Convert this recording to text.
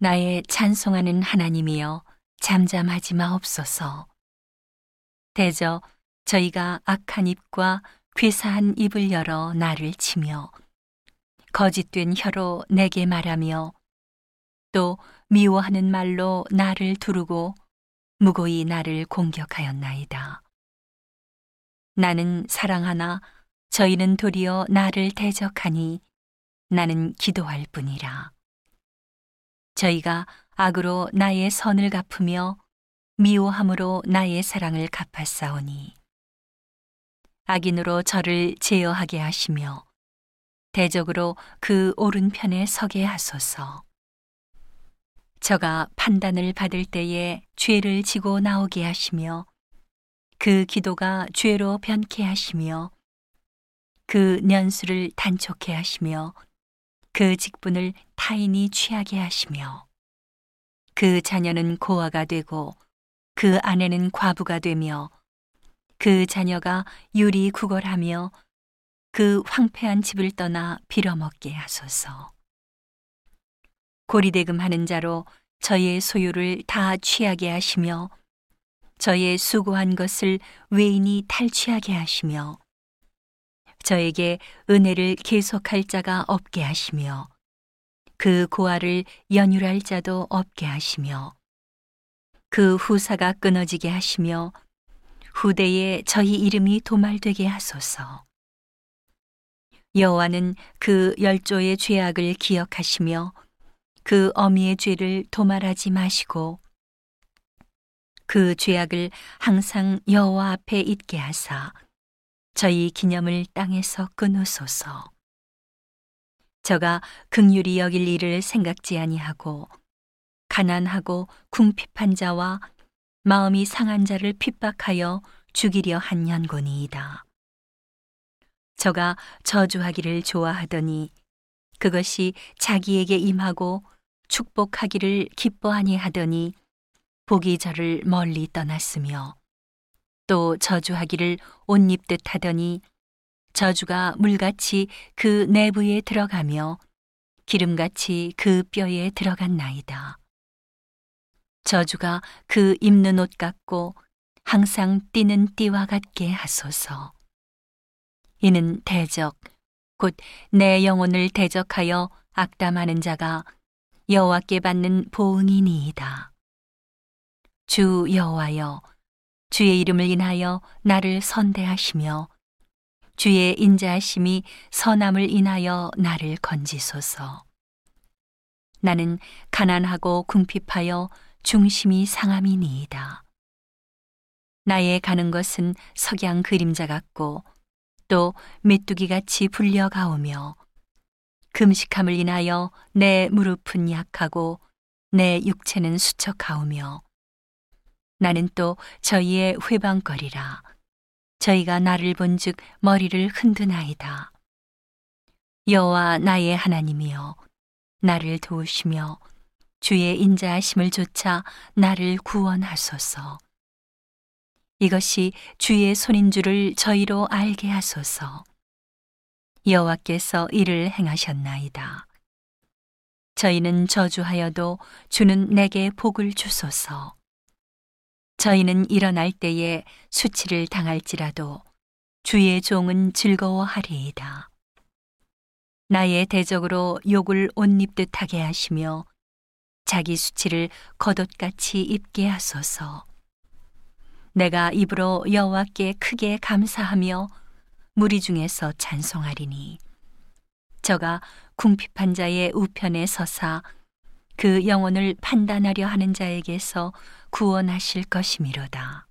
나의 찬송하는 하나님이여 잠잠하지 마옵소서. 대저 저희가 악한 입과 괴사한 입을 열어 나를 치며 거짓된 혀로 내게 말하며 또 미워하는 말로 나를 두르고 무고히 나를 공격하였나이다. 나는 사랑하나 저희는 도리어 나를 대적하니 나는 기도할 뿐이라. 저희가 악으로 나의 선을 갚으며 미워함으로 나의 사랑을 갚았사오니 악인으로 저를 제어하게 하시며 대적으로 그 오른편에 서게 하소서. 저가 판단을 받을 때에 죄를 지고 나오게 하시며 그 기도가 죄로 변케 하시며 그 년수를 단촉케 하시며 그 직분을 타인이 취하게 하시며 그 자녀는 고아가 되고 그 아내는 과부가 되며 그 자녀가 유리구걸하며 그 황폐한 집을 떠나 빌어먹게 하소서. 고리대금하는 자로 저의 소유를 다 취하게 하시며 저의 수고한 것을 외인이 탈취하게 하시며 저에게 은혜를 계속할 자가 없게 하시며 그 고아를 연율할 자도 없게 하시며 그 후사가 끊어지게 하시며 후대에 저희 이름이 도말되게 하소서. 여호와는 그 열조의 죄악을 기억하시며 그 어미의 죄를 도말하지 마시고 그 죄악을 항상 여호와 앞에 있게 하사 저희 기념을 땅에서 끊으소서. 저가 긍휼히 여길 일을 생각지 아니하고 가난하고 궁핍한 자와 마음이 상한 자를 핍박하여 죽이려 한 연고니이다. 저가 저주하기를 좋아하더니 그것이 자기에게 임하고 축복하기를 기뻐하니 하더니 복이 저를 멀리 떠났으며 또 저주하기를 옷입듯 하더니 저주가 물같이 그 내부에 들어가며 기름같이 그 뼈에 들어갔나이다. 저주가 그 입는 옷 같고 항상 띠는 띠와 같게 하소서. 이는 대적 곧 내 영혼을 대적하여 악담하는 자가 여호와께 받는 보응이니이다. 주 여호와여, 주의 이름을 인하여 나를 선대하시며 주의 인자하심이 선함을 인하여 나를 건지소서. 나는 가난하고 궁핍하여 중심이 상함이니이다. 나의 가는 것은 석양 그림자 같고 또 메뚜기같이 불려가오며 금식함을 인하여 내 무릎은 약하고 내 육체는 수척하오며 나는 또 저희의 회방거리라. 저희가 나를 본즉 머리를 흔드나이다. 여호와 나의 하나님이여, 나를 도우시며 주의 인자하심을 조차 나를 구원하소서. 이것이 주의 손인 줄을 저희로 알게 하소서. 여호와께서 이를 행하셨나이다. 저희는 저주하여도 주는 내게 복을 주소서. 저희는 일어날 때에 수치를 당할지라도 주의 종은 즐거워하리이다. 나의 대적으로 욕을 옷입듯하게 하시며 자기 수치를 겉옷같이 입게 하소서. 내가 입으로 여호와께 크게 감사하며 무리 중에서 찬송하리니 저가 궁핍한 자의 우편에 서사 그 영혼을 판단하려 하는 자에게서 구원하실 것이미로다.